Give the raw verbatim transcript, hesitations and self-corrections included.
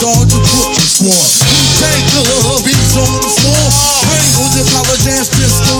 dodge and crook squad. Wu-Tang Killer, beats on the floor. Bang with the power dance disco.